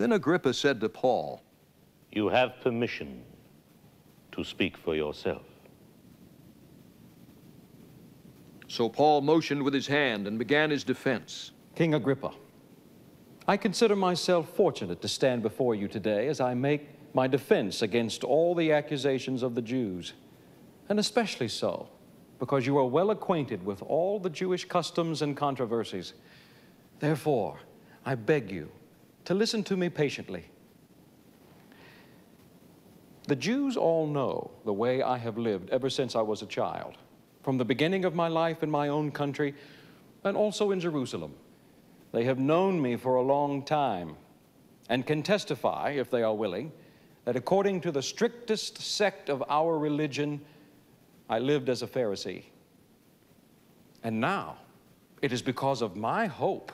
Then Agrippa said to Paul, "You have permission to speak for yourself." So Paul motioned with his hand and began his defense. King Agrippa, I consider myself fortunate to stand before you today as I make my defense against all the accusations of the Jews, and especially so because you are well acquainted with all the Jewish customs and controversies. Therefore, I beg you to listen to me patiently. The Jews all know the way I have lived ever since I was a child, from the beginning of my life in my own country and also in Jerusalem. They have known me for a long time and can testify, if they are willing, that according to the strictest sect of our religion, I lived as a Pharisee. And now, it is because of my hope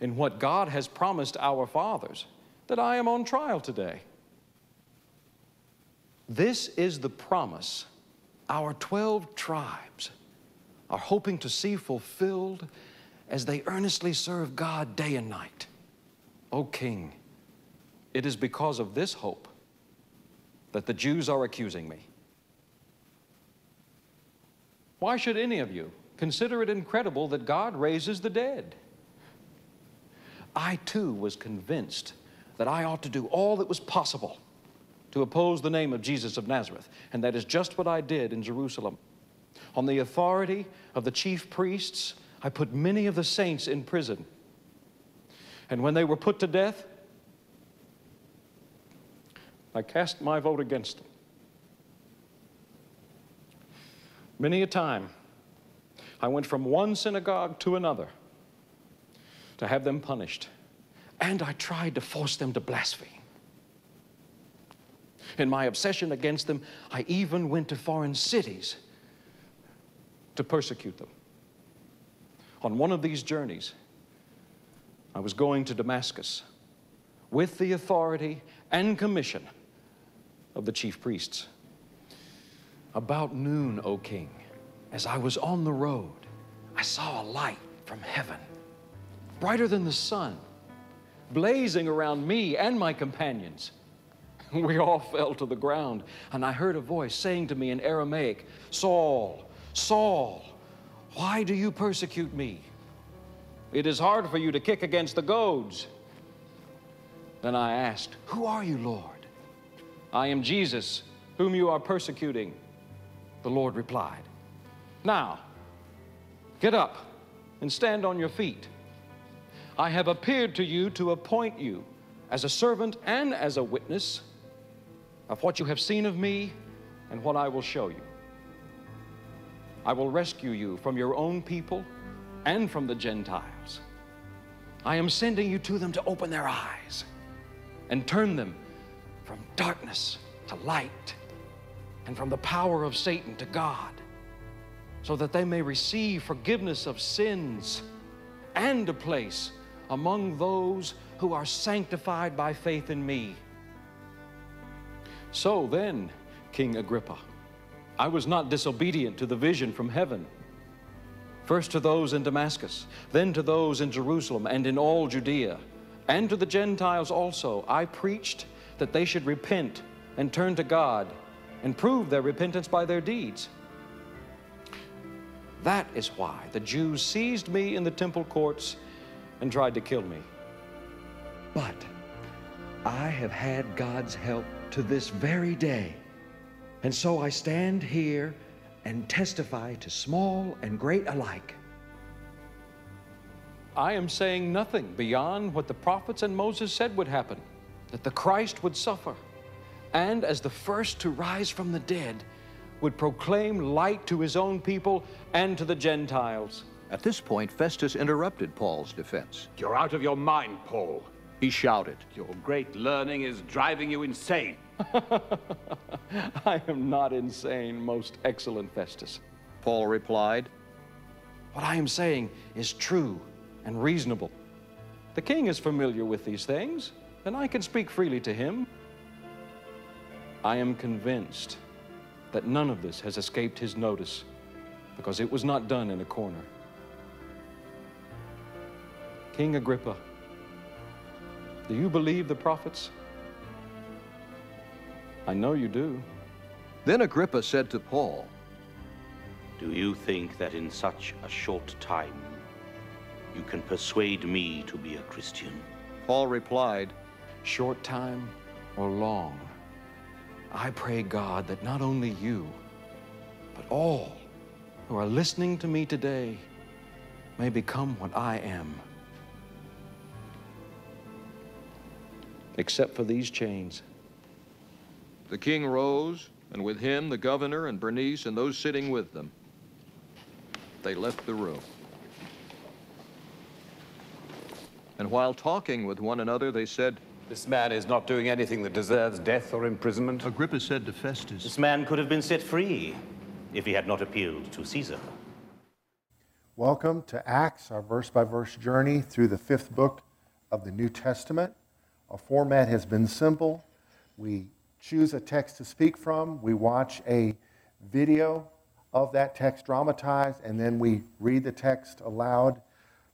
in what God has promised our fathers that I am on trial today. This is the promise our 12 tribes are hoping to see fulfilled as they earnestly serve God day and night. O King, it is because of this hope that the Jews are accusing me. Why should any of you consider it incredible that God raises the dead? I too was convinced that I ought to do all that was possible to oppose the name of Jesus of Nazareth, and that is just what I did in Jerusalem. On the authority of the chief priests, I put many of the saints in prison. And when they were put to death, I cast my vote against them. Many a time, I went from one synagogue to another to have them punished, and I tried to force them to blaspheme. In my obsession against them, I even went to foreign cities to persecute them. On one of these journeys, I was going to Damascus with the authority and commission of the chief priests. About noon, O King, as I was on the road, I saw a light from heaven, brighter than the sun, blazing around me and my companions. We all fell to the ground, and I heard a voice saying to me in Aramaic, "Saul, Saul, why do you persecute me? It is hard for you to kick against the goads." Then I asked, "Who are you, Lord?" "I am Jesus, whom you are persecuting," the Lord replied. "Now, get up and stand on your feet. I have appeared to you to appoint you as a servant and as a witness of what you have seen of me and what I will show you. I will rescue you from your own people and from the Gentiles. I am sending you to them to open their eyes and turn them from darkness to light and from the power of Satan to God, so that they may receive forgiveness of sins and a place among those who are sanctified by faith in me." So then, King Agrippa, I was not disobedient to the vision from heaven, first to those in Damascus, then to those in Jerusalem and in all Judea, and to the Gentiles also. I preached that they should repent and turn to God and prove their repentance by their deeds. That is why the Jews seized me in the temple courts and tried to kill me. But I have had God's help to this very day, and so I stand here and testify to small and great alike. I am saying nothing beyond what the prophets and Moses said would happen, that the Christ would suffer, and as the first to rise from the dead, would proclaim light to his own people and to the Gentiles. At this point, Festus interrupted Paul's defense. "You're out of your mind, Paul," he shouted. "Your great learning is driving you insane." "I am not insane, most excellent Festus," Paul replied. "What I am saying is true and reasonable. The king is familiar with these things, and I can speak freely to him. I am convinced that none of this has escaped his notice, because it was not done in a corner. King Agrippa, Do you believe the prophets? I know you do. Then Agrippa said to Paul, Do you think that in such a short time you can persuade me to be a Christian? Paul replied, Short time or long, I pray God that not only you, but all who are listening to me today may become what I am. Except for these chains. The king rose, and with him the governor and Bernice and those sitting with them. They left the room. And while talking with one another, they said, This man is not doing anything that deserves death or imprisonment. Agrippa said to Festus, This man could have been set free if he had not appealed to Caesar. Welcome to Acts, our verse-by-verse journey through the fifth book of the New Testament. Our format has been simple. We choose a text to speak from, we watch a video of that text dramatized, and then we read the text aloud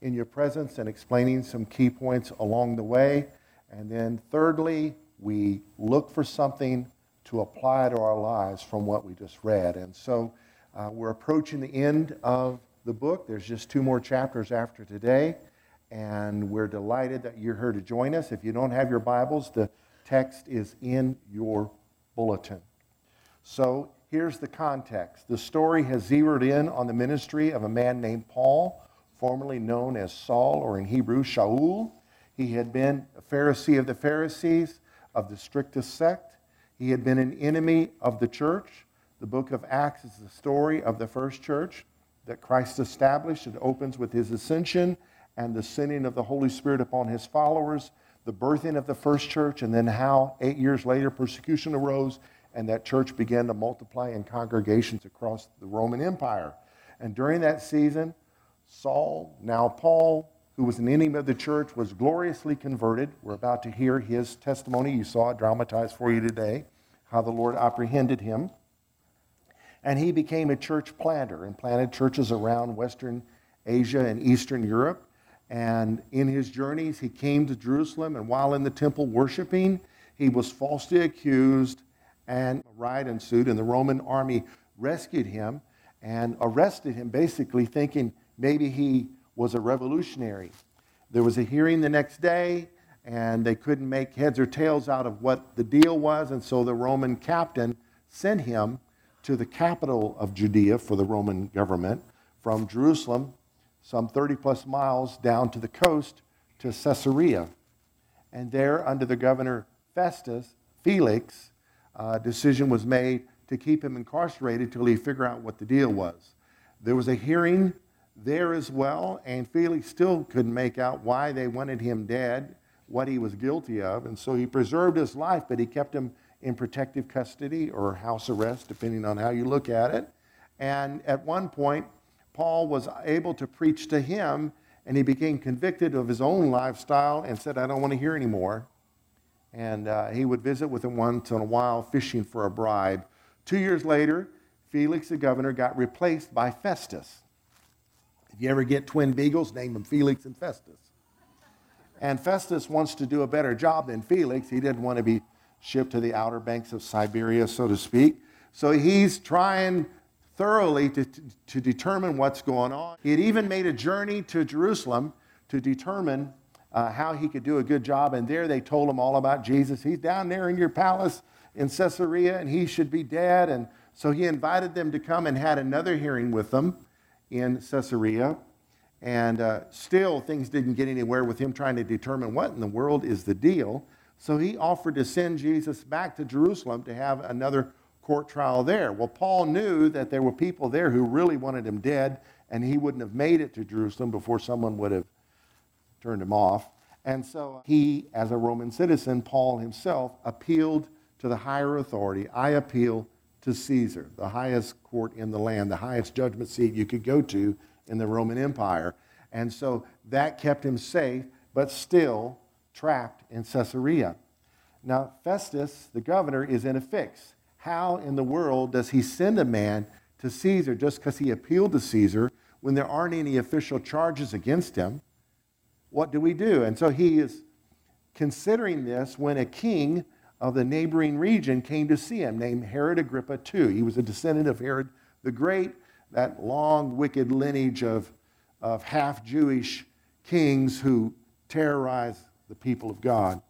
in your presence and explaining some key points along the way. And then thirdly, we look for something to apply to our lives from what we just read. And so we're approaching the end of the book. There's just two more chapters after today, and we're delighted that you're here to join us. If you don't have your Bibles, the text is in your bulletin. So here's the context. The story has zeroed in on the ministry of a man named Paul, formerly known as Saul, or in Hebrew, Shaul. He had been a Pharisee of the Pharisees, of the strictest sect. He had been an enemy of the church. The book of Acts is the story of the first church that Christ established. It opens with his ascension and the sending of the Holy Spirit upon his followers, the birthing of the first church, and then how 8 years later persecution arose and that church began to multiply in congregations across the Roman Empire. And during that season, Saul, now Paul, who was an enemy of the church, was gloriously converted. We're about to hear his testimony. You saw it dramatized for you today, how the Lord apprehended him. And he became a church planter and planted churches around Western Asia and Eastern Europe. And in his journeys, he came to Jerusalem, and while in the temple worshiping, he was falsely accused, and a riot ensued, and the Roman army rescued him and arrested him, basically thinking maybe he was a revolutionary. There was a hearing the next day, and they couldn't make heads or tails out of what the deal was, and so the Roman captain sent him to the capital of Judea for the Roman government from Jerusalem, some 30-plus miles down to the coast to Caesarea. And there, under the governor Felix, a decision was made to keep him incarcerated till he figured out what the deal was. There was a hearing there as well, and Felix still couldn't make out why they wanted him dead, what he was guilty of, and so he preserved his life, but he kept him in protective custody or house arrest, depending on how you look at it. And at one point, Paul was able to preach to him, and he became convicted of his own lifestyle and said, I don't want to hear anymore. And he would visit with him once in a while, fishing for a bribe. 2 years later, Felix the governor got replaced by Festus. If you ever get twin beagles, name them Felix and Festus. And Festus wants to do a better job than Felix. He didn't want to be shipped to the outer banks of Siberia, so to speak. So he's trying thoroughly to determine what's going on. He had even made a journey to Jerusalem to determine how he could do a good job, and there they told him all about Jesus. He's down there in your palace in Caesarea, and he should be dead. And so he invited them to come and had another hearing with them in Caesarea, and still things didn't get anywhere with him trying to determine what in the world is the deal. So he offered to send Jesus back to Jerusalem to have another court trial there. Well, Paul knew that there were people there who really wanted him dead, and he wouldn't have made it to Jerusalem before someone would have turned him off. And so he, as a Roman citizen, Paul himself, appealed to the higher authority. I appeal to Caesar, the highest court in the land, the highest judgment seat you could go to in the Roman Empire. And so that kept him safe, but still trapped in Caesarea. Now, Festus, the governor, is in a fix. How in the world does he send a man to Caesar just because he appealed to Caesar when there aren't any official charges against him? What do we do? And so he is considering this when a king of the neighboring region came to see him, named Herod Agrippa II. He was a descendant of Herod the Great, that long wicked lineage of half-Jewish kings who terrorized the people of God.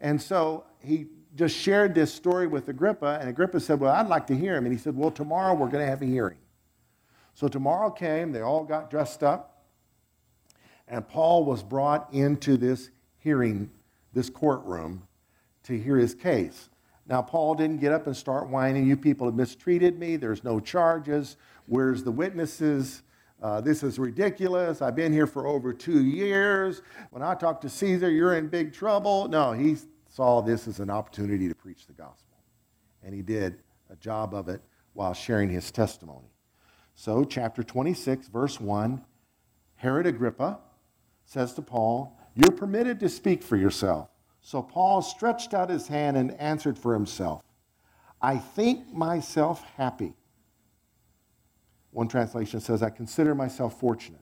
And so he just shared this story with Agrippa, and Agrippa said, well, I'd like to hear him. And he said, well, tomorrow we're going to have a hearing. So tomorrow came, they all got dressed up, and Paul was brought into this hearing, this courtroom, to hear his case. Now, Paul didn't get up and start whining, you people have mistreated me, there's no charges, where's the witnesses? This is ridiculous, I've been here for over 2 years, when I talk to Caesar, you're in big trouble. No, he saw this as an opportunity to preach the gospel. And he did a job of it while sharing his testimony. So, chapter 26, verse 1, Herod Agrippa says to Paul, you're permitted to speak for yourself. So Paul stretched out his hand and answered for himself, I think myself happy. One translation says, I consider myself fortunate.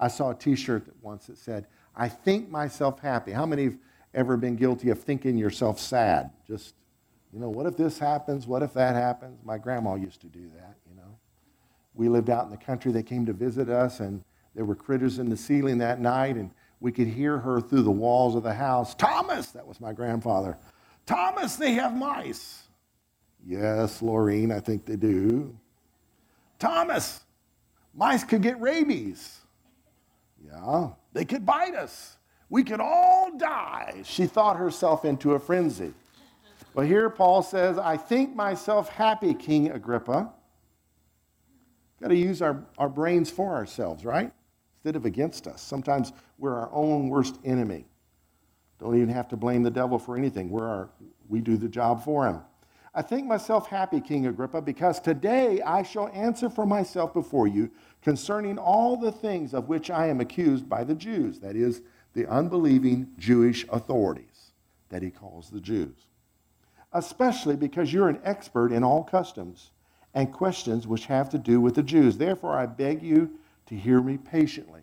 I saw a t-shirt once that said, I think myself happy. How many have ever been guilty of thinking yourself sad? Just, you know, what if this happens? What if that happens? My grandma used to do that, you know. We lived out in the country. They came to visit us, and there were critters in the ceiling that night, and we could hear her through the walls of the house. Thomas, that was my grandfather. Thomas, they have mice. Yes, Laureen, I think they do. Thomas, mice could get rabies. Yeah, they could bite us. We could all die. She thought herself into a frenzy. Well, here Paul says, I think myself happy, King Agrippa. Got to use our brains for ourselves, right? Instead of against us. Sometimes we're our own worst enemy. Don't even have to blame the devil for anything. We do the job for him. I think myself happy, King Agrippa, because today I shall answer for myself before you concerning all the things of which I am accused by the Jews, that is, the unbelieving Jewish authorities that he calls the Jews, especially because you're an expert in all customs and questions which have to do with the Jews. Therefore, I beg you to hear me patiently.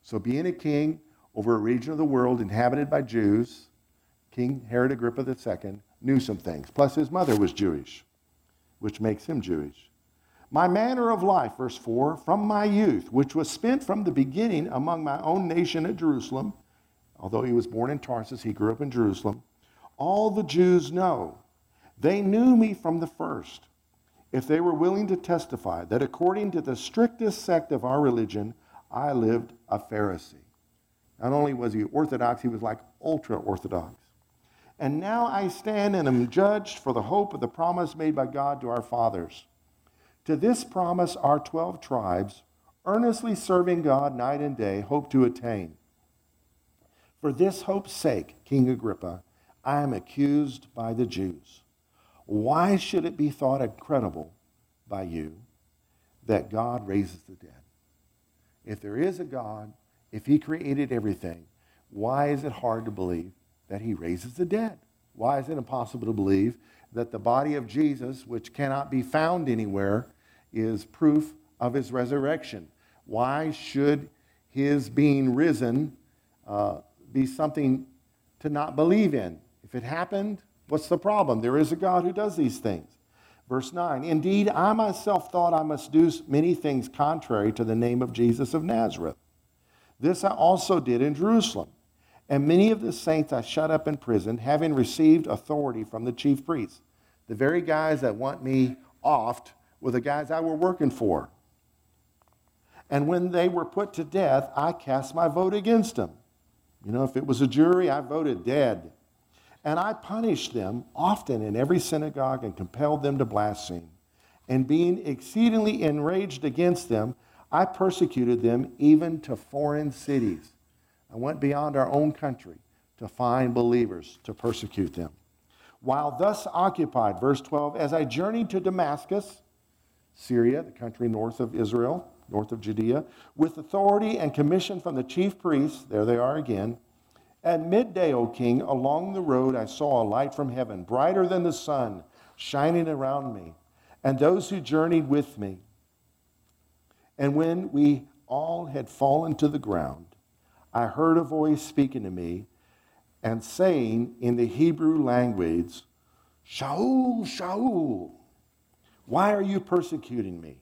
So being a king over a region of the world inhabited by Jews, King Herod Agrippa II knew some things. Plus his mother was Jewish, which makes him Jewish. My manner of life, verse 4, from my youth, which was spent from the beginning among my own nation at Jerusalem, although he was born in Tarsus, he grew up in Jerusalem, all the Jews know. They knew me from the first. If they were willing to testify that according to the strictest sect of our religion, I lived a Pharisee. Not only was he Orthodox, he was like ultra-Orthodox. And now I stand and am judged for the hope of the promise made by God to our fathers. To this promise our 12 tribes, earnestly serving God night and day, hope to attain. For this hope's sake, King Agrippa, I am accused by the Jews. Why should it be thought incredible by you that God raises the dead? If there is a God, if he created everything, why is it hard to believe that he raises the dead? Why is it impossible to believe that the body of Jesus, which cannot be found anywhere, is proof of his resurrection? Why should his being risen be something to not believe in? If it happened, what's the problem? There is a God who does these things. Verse 9, indeed, I myself thought I must do many things contrary to the name of Jesus of Nazareth. This I also did in Jerusalem. And many of the saints I shut up in prison, having received authority from the chief priests. The very guys that want me offed were the guys I were working for. And when they were put to death, I cast my vote against them. You know, if it was a jury, I voted dead. And I punished them often in every synagogue and compelled them to blaspheme. And being exceedingly enraged against them, I persecuted them even to foreign cities. I went beyond our own country to find believers to persecute them. While thus occupied, verse 12, as I journeyed to Damascus, Syria, the country north of Israel, north of Judea, with authority and commission from the chief priests, there they are again. At midday, O king, along the road I saw a light from heaven, brighter than the sun, shining around me, and those who journeyed with me. And when we all had fallen to the ground, I heard a voice speaking to me and saying in the Hebrew language, Shaul, Shaul, why are you persecuting me?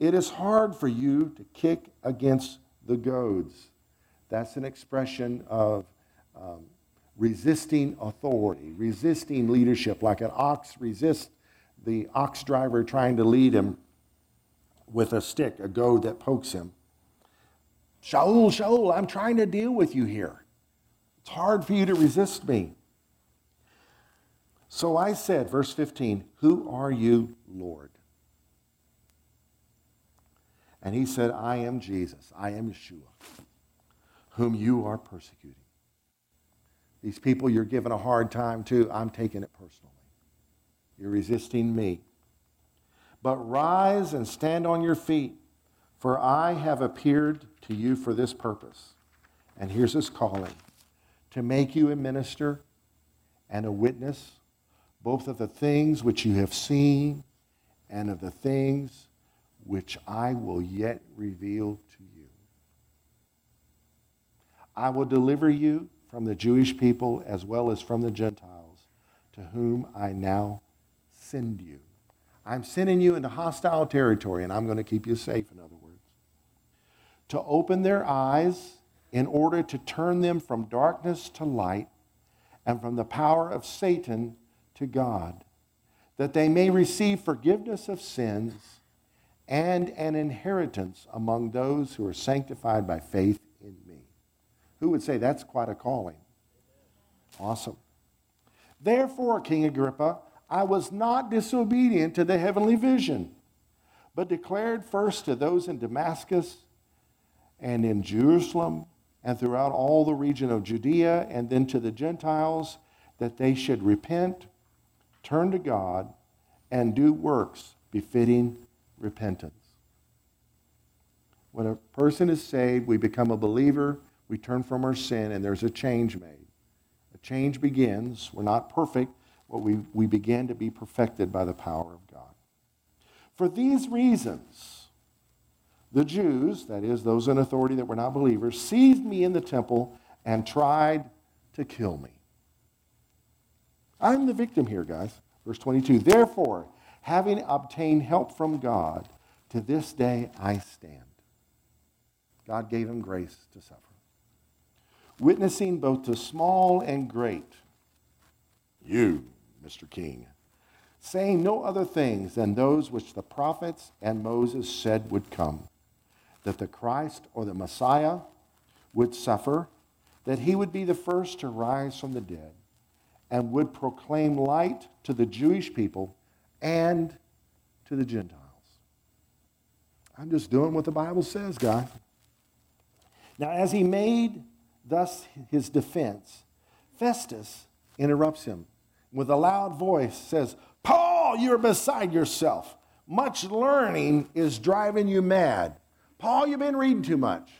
It is hard for you to kick against the goads. That's an expression of resisting authority, resisting leadership, like an ox resists the ox driver trying to lead him with a stick, a goad that pokes him. Shaul, Shaul, I'm trying to deal with you here. It's hard for you to resist me. So I said, verse 15, who are you, Lord? And he said, I am Jesus, I am Yeshua, whom you are persecuting. These people you're giving a hard time to, I'm taking it personally. You're resisting me. But rise and stand on your feet, for I have appeared to you for this purpose. And here's his calling, to make you a minister and a witness, both of the things which you have seen and of the things which I will yet reveal to you. I will deliver you from the Jewish people as well as from the Gentiles, to whom I now send you. I'm sending you into hostile territory, and I'm going to keep you safe, in other words. To open their eyes in order to turn them from darkness to light and from the power of Satan to God, that they may receive forgiveness of sins and an inheritance among those who are sanctified by faith in me. Who would say that's quite a calling? Awesome. Therefore, King Agrippa, I was not disobedient to the heavenly vision, but declared first to those in Damascus and in Jerusalem and throughout all the region of Judea, and then to the Gentiles, that they should repent, turn to God, and do works befitting repentance. When a person is saved, we become a believer. We turn from our sin, and there's a change made. A change begins. We're not perfect, but we begin to be perfected by the power of God. For these reasons, the Jews, that is, those in authority that were not believers, seized me in the temple and tried to kill me. I'm the victim here, guys. Verse 22, therefore, having obtained help from God, to this day I stand. God gave him grace to suffer. Witnessing both to small and great, you, Mr. King, saying no other things than those which the prophets and Moses said would come, that the Christ or the Messiah would suffer, that he would be the first to rise from the dead, and would proclaim light to the Jewish people and to the Gentiles. I'm just doing what the Bible says, guys. Now, as he made thus his defense, Festus interrupts him with a loud voice, says, Paul, you're beside yourself. Much learning is driving you mad. Paul, you've been reading too much.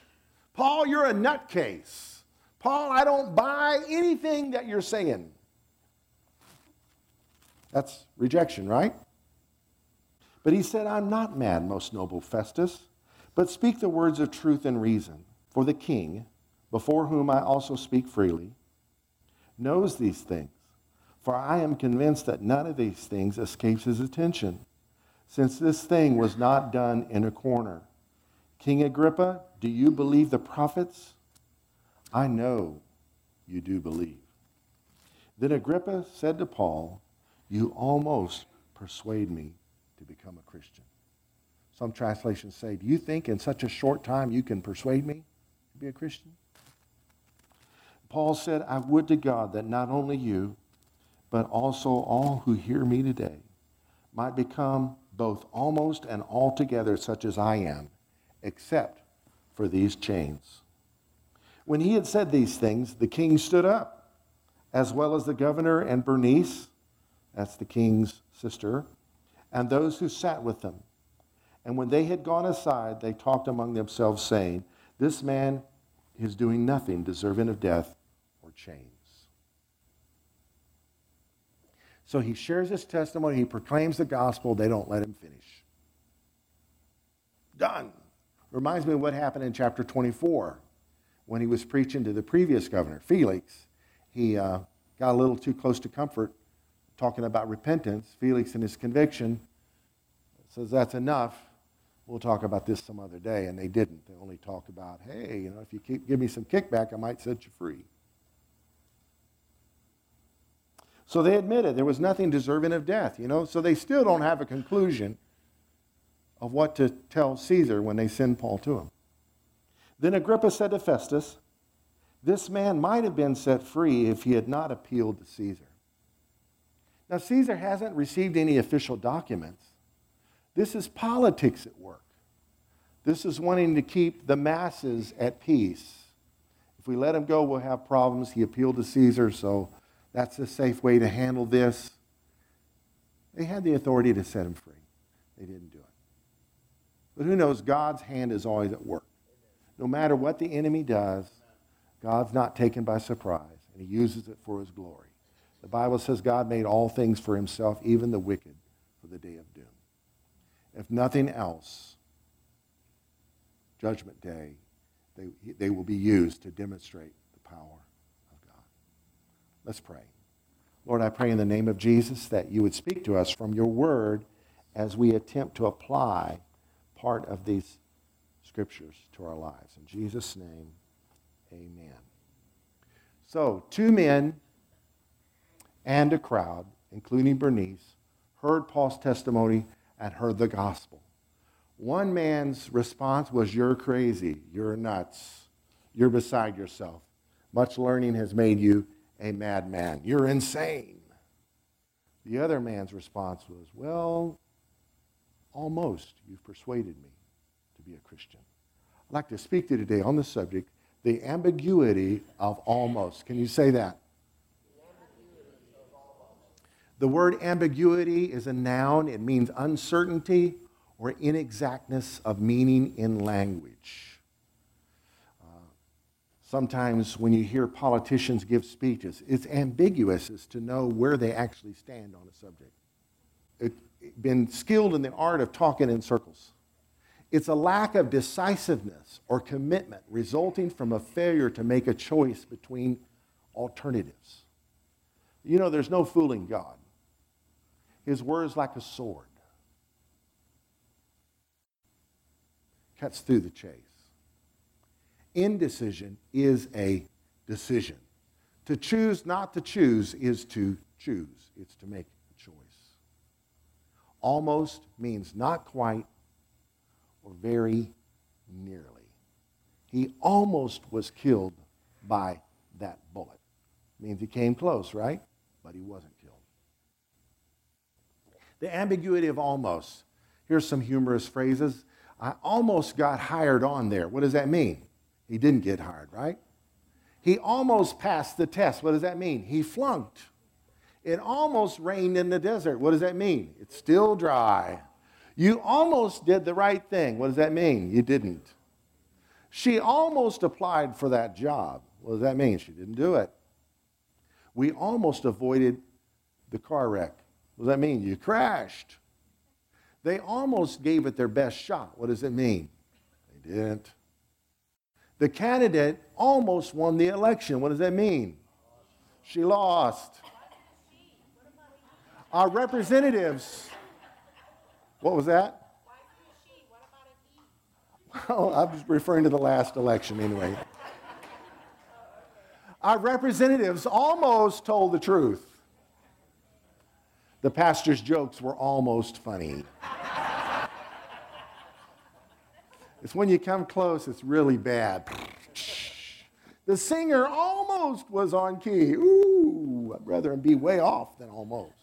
Paul, you're a nutcase. Paul, I don't buy anything that you're saying. That's rejection, right? But he said, I'm not mad, most noble Festus, but speak the words of truth and reason. For the king, before whom I also speak freely, knows these things, for I am convinced that none of these things escapes his attention, since this thing was not done in a corner. King Agrippa, do you believe the prophets? I know you do believe. Then Agrippa said to Paul, you almost persuade me to become a Christian. Some translations say, do you think in such a short time you can persuade me to be a Christian? Paul said, I would to God that not only you, but also all who hear me today might become both almost and altogether such as I am, except for these chains. When he had said these things, the king stood up, as well as the governor and Bernice, that's the king's sister, and those who sat with them. And when they had gone aside, they talked among themselves, saying, this man is doing nothing deserving of death or chains. So he shares his testimony. He proclaims the gospel. They don't let him finish. Done. Reminds me of what happened in chapter 24 when he was preaching to the previous governor, Felix. he got a little too close to comfort, talking about repentance. Felix and his conviction says, that's enough. We'll talk about this some other day. And they didn't. They only talked about, hey, you know, if you give me some kickback, I might set you free. So they admitted there was nothing deserving of death, you know. So they still don't have a conclusion of what to tell Caesar when they send Paul to him. Then Agrippa said to Festus, this man might have been set free if he had not appealed to Caesar. Now, Caesar hasn't received any official documents. This is politics at work. This is wanting to keep the masses at peace. If we let him go, we'll have problems. He appealed to Caesar, so that's a safe way to handle this. They had the authority to set him free. They didn't do it. But who knows, God's hand is always at work. No matter what the enemy does, God's not taken by surprise, and he uses it for his glory. The Bible says God made all things for himself, even the wicked, for the day of doom. If nothing else, Judgment Day, they will be used to demonstrate the power of God. Let's pray. Lord, I pray in the name of Jesus that you would speak to us from your word as we attempt to apply part of these scriptures to our lives. In Jesus' name, amen. So, 2 men and a crowd, including Bernice, heard Paul's testimony and heard the gospel. 1 man's response was, you're crazy, you're nuts, you're beside yourself. Much learning has made you a madman. You're insane. The other man's response was, well, almost, you've persuaded me to be a Christian. I'd like to speak to you today on the subject, the ambiguity of almost. Can you say that? The word ambiguity is a noun. It means uncertainty or inexactness of meaning in language. Sometimes when you hear politicians give speeches, it's ambiguous as to know where they actually stand on a subject. It's been skilled in the art of talking in circles. It's a lack of decisiveness or commitment resulting from a failure to make a choice between alternatives. You know, there's no fooling God. His word is like a sword. Cuts through the chase. Indecision is a decision. To choose not to choose is to choose. It's to make a choice. Almost means not quite or very nearly. He almost was killed by that bullet. Means he came close, right? But he wasn't killed. The ambiguity of almost. Here's some humorous phrases. I almost got hired on there. What does that mean? He didn't get hired, right? He almost passed the test. What does that mean? He flunked. It almost rained in the desert. What does that mean? It's still dry. You almost did the right thing. What does that mean? You didn't. She almost applied for that job. What does that mean? She didn't do it. We almost avoided the car wreck. What does that mean? You crashed. They almost gave it their best shot. What does it mean? They didn't. The candidate almost won the election. What does that mean? She lost. Our representatives. What was that? Why is she? What about a he? Well, I'm just referring to the last election anyway. Our representatives almost told the truth. The pastor's jokes were almost funny. It's when you come close, it's really bad. The singer almost was on key. Ooh, I'd rather be way off than almost.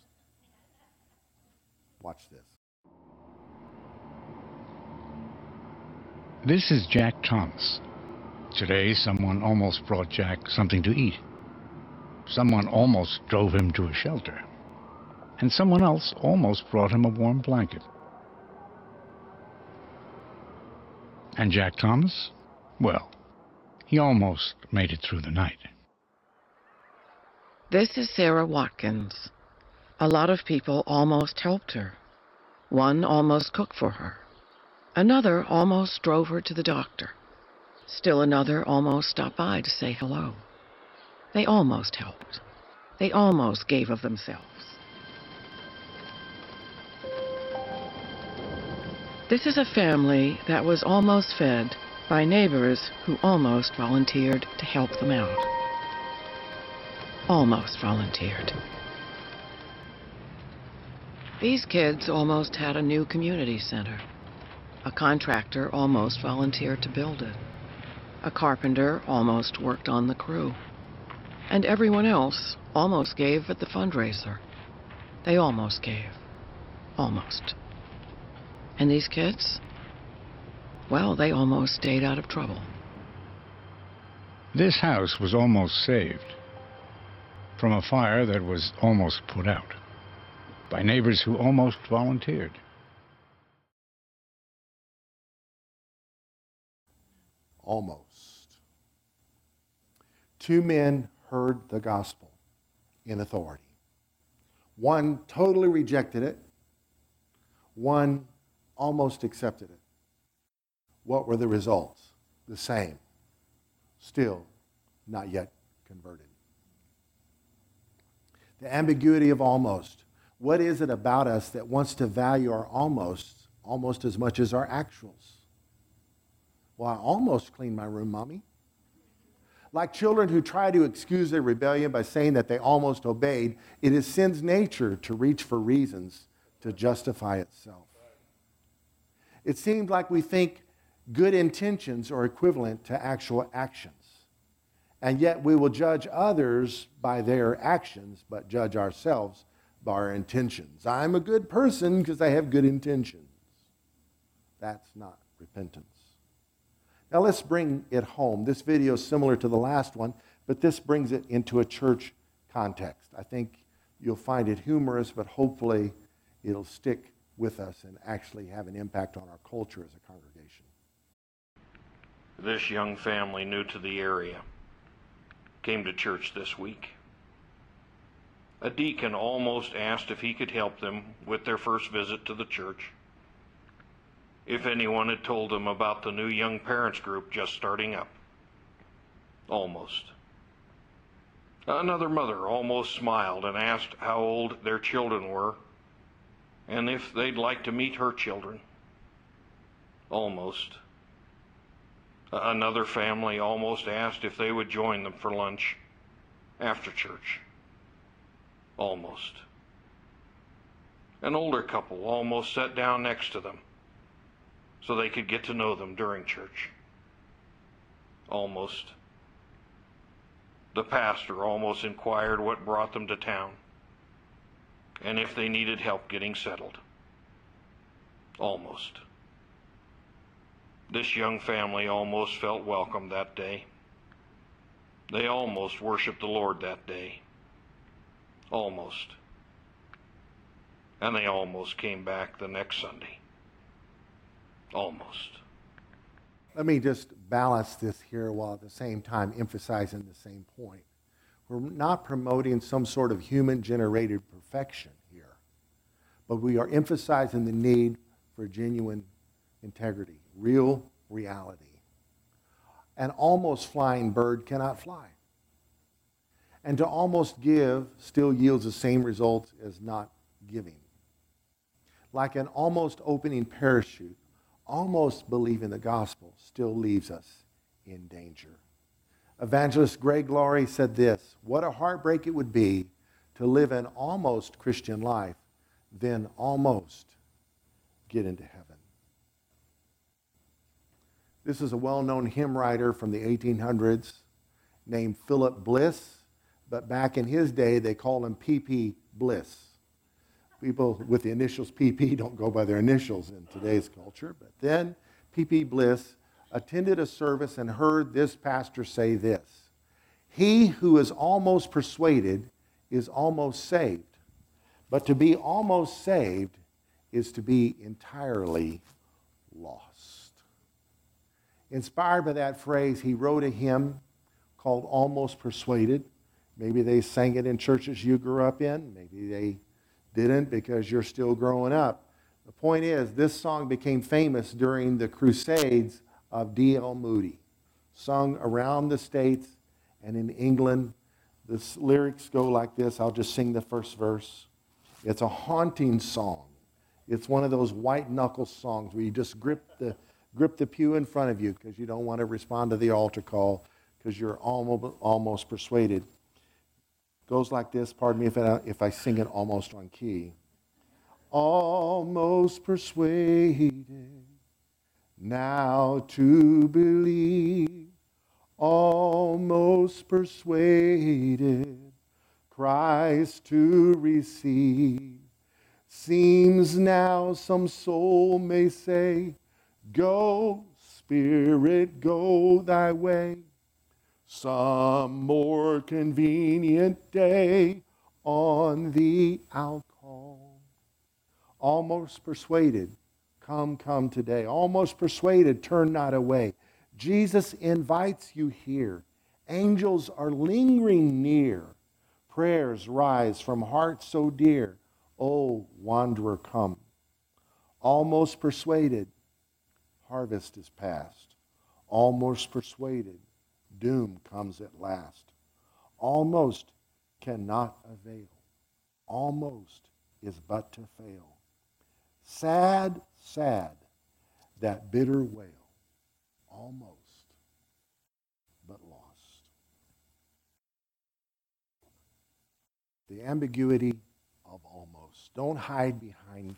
Watch this. This is Jack Thomas. Today, someone almost brought Jack something to eat. Someone almost drove him to a shelter. And someone else almost brought him a warm blanket. And Jack Thomas? Well, he almost made it through the night. This is Sarah Watkins. A lot of people almost helped her. One almost cooked for her. Another almost drove her to the doctor. Still another almost stopped by to say hello. They almost helped. They almost gave of themselves. This is a family that was almost fed by neighbors who almost volunteered to help them out. Almost volunteered. These kids almost had a new community center. A contractor almost volunteered to build it. A carpenter almost worked on the crew. And everyone else almost gave at the fundraiser. They almost gave. Almost. And these kids? Well, they almost stayed out of trouble. This house was almost saved from a fire that was almost put out by neighbors who almost volunteered. Almost. Two men heard the gospel in authority. One totally rejected it. One almost accepted it. What were the results? The same. Still not yet converted. The ambiguity of almost. What is it about us that wants to value our almosts almost as much as our actuals? Well, I almost cleaned my room, Mommy. Like children who try to excuse their rebellion by saying that they almost obeyed, it is sin's nature to reach for reasons to justify itself. It seems like we think good intentions are equivalent to actual actions. And yet we will judge others by their actions, but judge ourselves by our intentions. I'm a good person because I have good intentions. That's not repentance. Now let's bring it home. This video is similar to the last one, but this brings it into a church context. I think you'll find it humorous, but hopefully it'll stick with us and actually have an impact on our culture as a congregation. This young family, new to the area, came to church this week. A deacon almost asked if he could help them with their first visit to the church, if anyone had told them about the new young parents group just starting up. Almost. Another mother almost smiled and asked how old their children were and if they'd like to meet her children. Almost. Another family almost asked if they would join them for lunch after church. Almost. An older couple almost sat down next to them so they could get to know them during church. Almost. The pastor almost inquired what brought them to town and if they needed help getting settled. Almost. This young family almost felt welcome that day. They almost worshiped the Lord that day. Almost. And they almost came back the next Sunday. Almost. Let me just balance this here while at the same time emphasizing the same point. We're not promoting some sort of human-generated perfection here, but we are emphasizing the need for genuine integrity, real reality. An almost flying bird cannot fly. And to almost give still yields the same results as not giving. Like an almost opening parachute, almost believing the gospel still leaves us in danger. Evangelist Greg Laurie said this: what a heartbreak it would be to live an almost Christian life, then almost get into heaven. This is a well-known hymn writer from the 1800s named Philip Bliss, but back in his day they called him P.P. Bliss. People with the initials P.P. don't go by their initials in today's culture, but then P.P. Bliss attended a service and heard this pastor say this: he who is almost persuaded is almost saved, but to be almost saved is to be entirely lost. Inspired by that phrase, he wrote a hymn called Almost Persuaded. Maybe they sang it in churches you grew up in. Maybe they didn't because you're still growing up. The point is, this song became famous during the Crusades of D.L. Moody, sung around the States and in England The lyrics go like this. I'll just sing the first verse. It's a haunting song. It's one of those white-knuckle songs where you just grip the pew in front of you because you don't want to respond to the altar call because you're almost persuaded. It goes like this. Pardon me if I sing it almost on key. Almost persuaded, now to believe. Almost persuaded, Christ to receive. Seems now some soul may say, go, Spirit, go thy way. Some more convenient day on the alcohol. Almost persuaded, come, come today. Almost persuaded, turn not away. Jesus invites you here. Angels are lingering near. Prayers rise from hearts so dear. Oh, wanderer, come. Almost persuaded, harvest is past. Almost persuaded, doom comes at last. Almost cannot avail. Almost is but to fail. Sad, sad, that bitter wail. Almost, but lost. The ambiguity of almost. Don't hide behind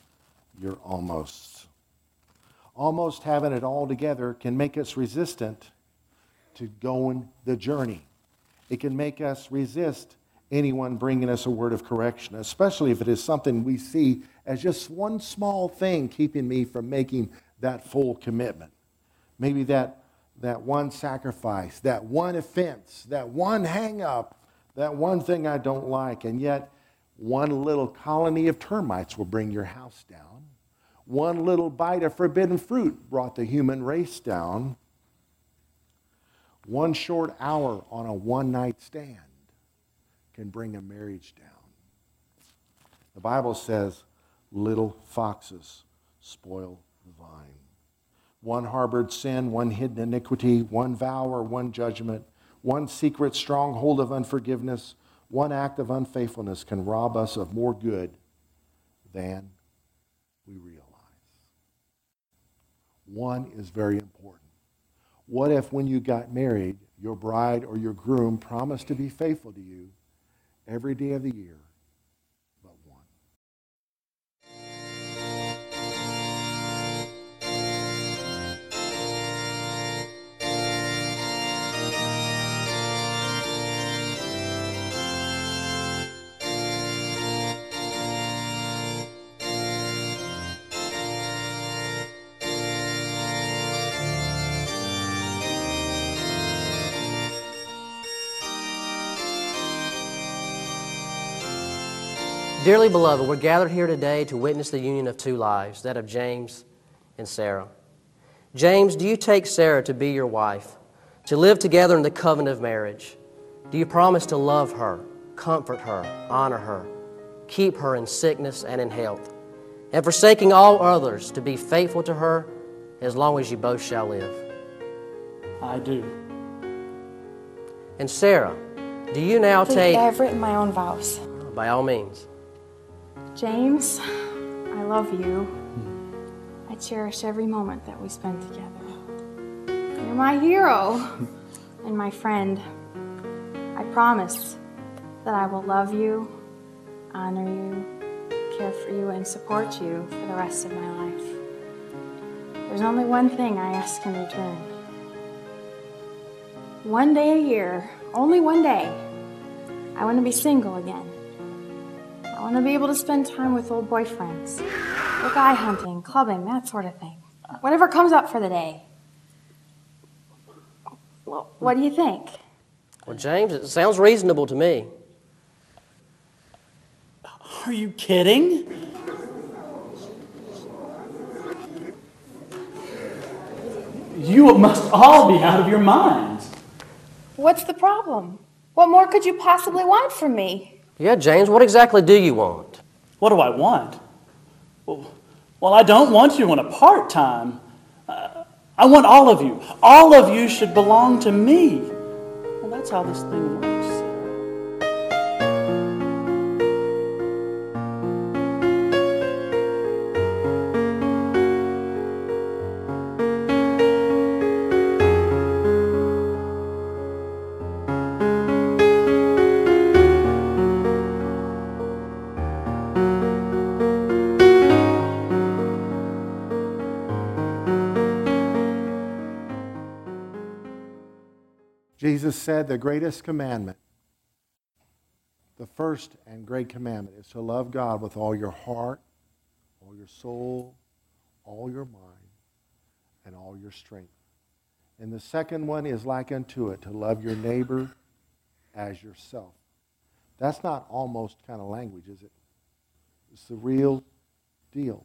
your almosts. Almost having it all together can make us resistant to going the journey. It can make us resist anyone bringing us a word of correction, especially if it is something we see as just one small thing keeping me from making that full commitment. Maybe that one sacrifice, that one offense, that one hang-up, that one thing I don't like. And yet, one little colony of termites will bring your house down. One little bite of forbidden fruit brought the human race down. One short hour on a one-night stand can bring a marriage down. The Bible says, little foxes spoil the vine. One harbored sin, one hidden iniquity, one vow or one judgment, one secret stronghold of unforgiveness, one act of unfaithfulness can rob us of more good than we realize. One is very important. What if when you got married, your bride or your groom promised to be faithful to you every day of the year? Dearly beloved, we're gathered here today to witness the union of two lives, that of James and Sarah. James, do you take Sarah to be your wife, to live together in the covenant of marriage? Do you promise to love her, comfort her, honor her, keep her in sickness and in health, and forsaking all others to be faithful to her as long as you both shall live? I do. And Sarah, do you now take... I've written my own vows. By all means. James, I love you. I cherish every moment that we spend together. You're my hero and my friend. I promise that I will love you, honor you, care for you, and support you for the rest of my life. There's only one thing I ask in return. One day a year, only one day, I want to be single again. I want to be able to spend time with old boyfriends, or guy hunting, clubbing, that sort of thing. Whatever comes up for the day. Well, what do you think? Well, James, it sounds reasonable to me. Are you kidding? You must all be out of your minds. What's the problem? What more could you possibly want from me? Yeah, James, what exactly do you want? What do I want? Well, I don't want you on a part-time. I want all of you. All of you should belong to me. Well, that's how this thing works. Jesus said the greatest commandment, the first and great commandment, is to love God with all your heart, all your soul, all your mind, and all your strength. And the second one is like unto it, to love your neighbor as yourself. That's not almost kind of language, is it? It's the real deal.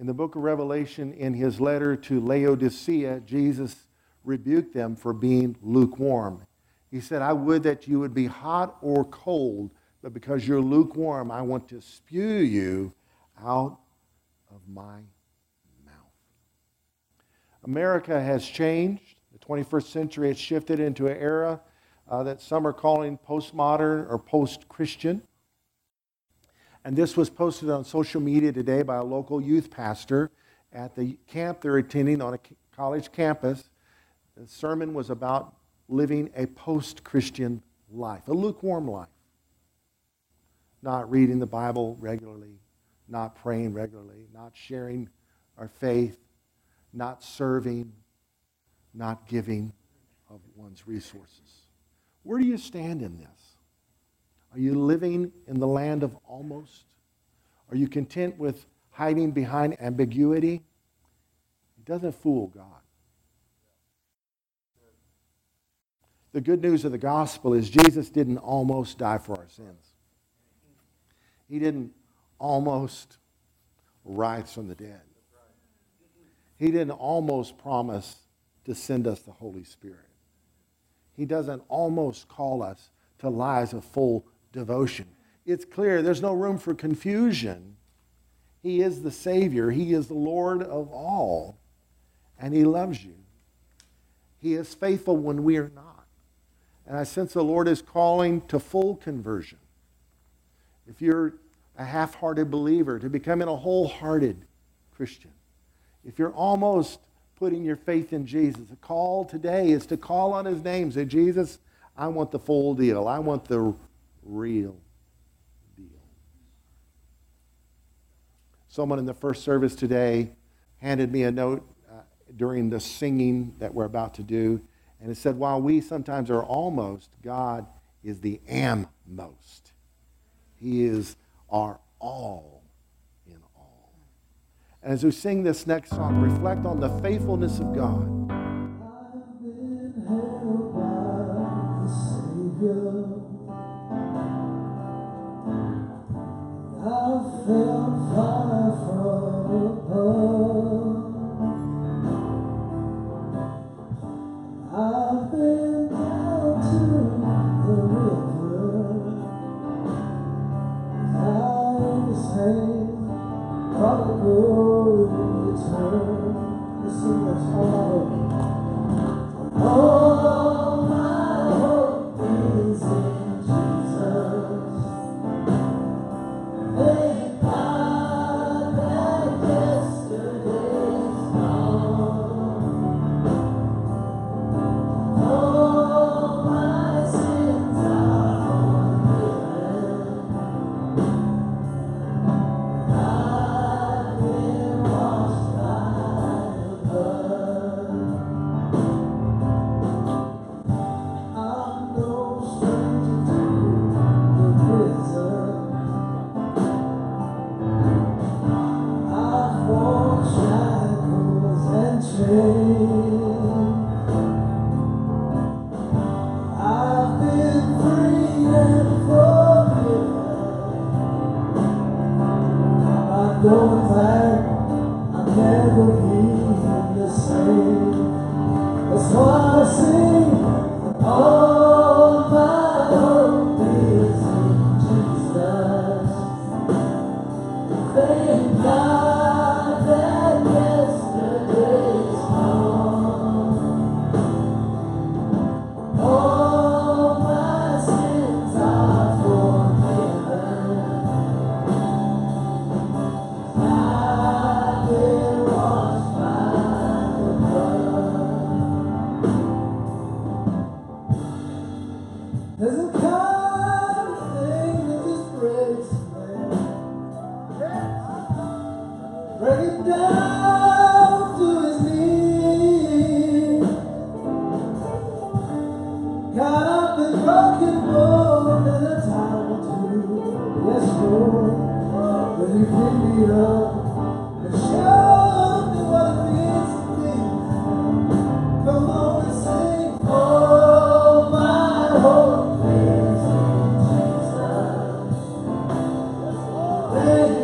In the book of Revelation, in his letter to Laodicea, Jesus rebuked them for being lukewarm. He said, I would that you would be hot or cold, but because you're lukewarm, I want to spew you out of my mouth. America has changed. The 21st century has shifted into an era that some are calling postmodern or post-Christian. And this was posted on social media today by a local youth pastor at the camp they're attending on a college campus. The sermon was about living a post-Christian life, a lukewarm life. Not reading the Bible regularly, not praying regularly, not sharing our faith, not serving, not giving of one's resources. Where do you stand in this? Are you living in the land of almost? Are you content with hiding behind ambiguity? It doesn't fool God. The good news of the gospel is Jesus didn't almost die for our sins. He didn't almost rise from the dead. He didn't almost promise to send us the Holy Spirit. He doesn't almost call us to lives of full devotion. It's clear there's no room for confusion. He is the Savior. He is the Lord of all. And He loves you. He is faithful when we are not. And I sense the Lord is calling to full conversion. If you're a half-hearted believer, to becoming a wholehearted Christian. If you're almost putting your faith in Jesus, the call today is to call on His name. Say, Jesus, I want the full deal. I want the real deal. Someone in the first service today handed me a note during the singing that we're about to do, and it said, while we sometimes are almost, God is the am-most. He is our all in all. And as we sing this next song, reflect on the faithfulness of God. I felt fire from above. I've been down to the river, high in the sand, from the glory return. Let's sing that song. All my hope is in Jesus. God, I've been broken more than a time or two. Yes, Lord, but you picked me up and showed me what it means to me. Come on and sing, oh, my hope is in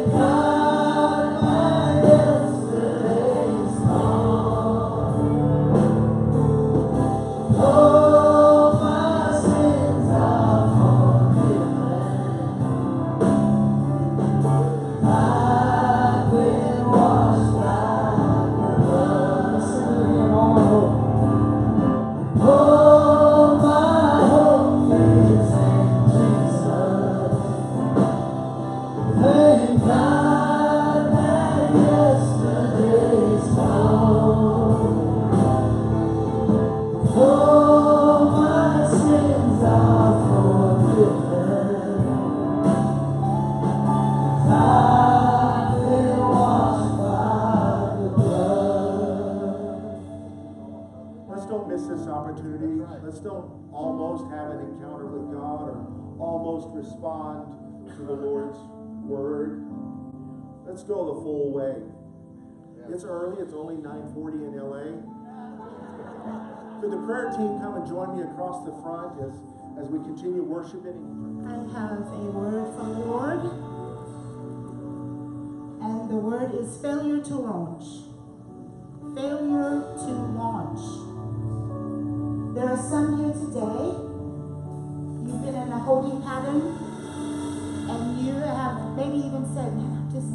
Jesus. Thank God, my yesterday's gone. Oh, respond to the Lord's word. Let's go the full way. It's early. It's only 9:40 in LA. Could the prayer team come and join me across the front as we continue worshiping? I have a word from the Lord, and the word is failure to launch. Failure to launch. There are some here today. You've been in a holding pattern, and you have maybe even said, man, I've just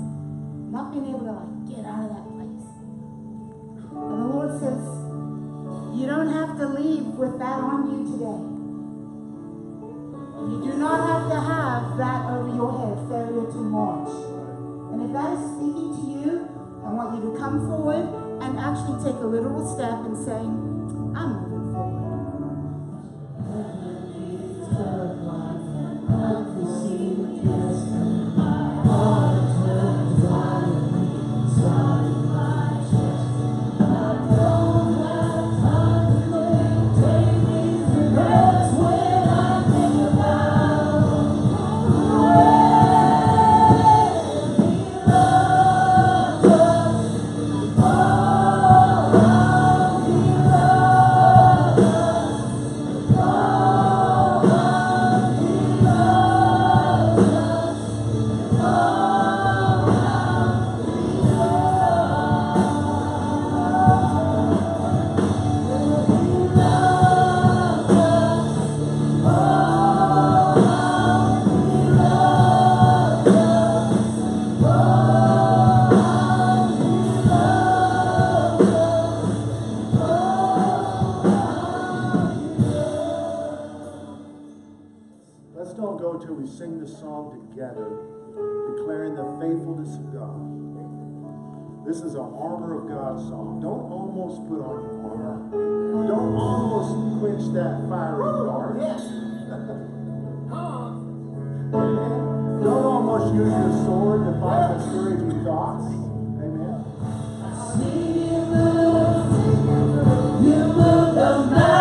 not been able to get out of that place. And the Lord says, you don't have to leave with that on you today. You do not have to have that over your head, failure to launch. And if that is speaking to you, I want you to come forward and actually take a literal step and say, I'm moving forward. This is an armor of God song. Don't almost put on your armor. Don't almost quench that fiery dart. Amen. Don't almost use your sword to fight discouraging thoughts. Amen. You move the mountains.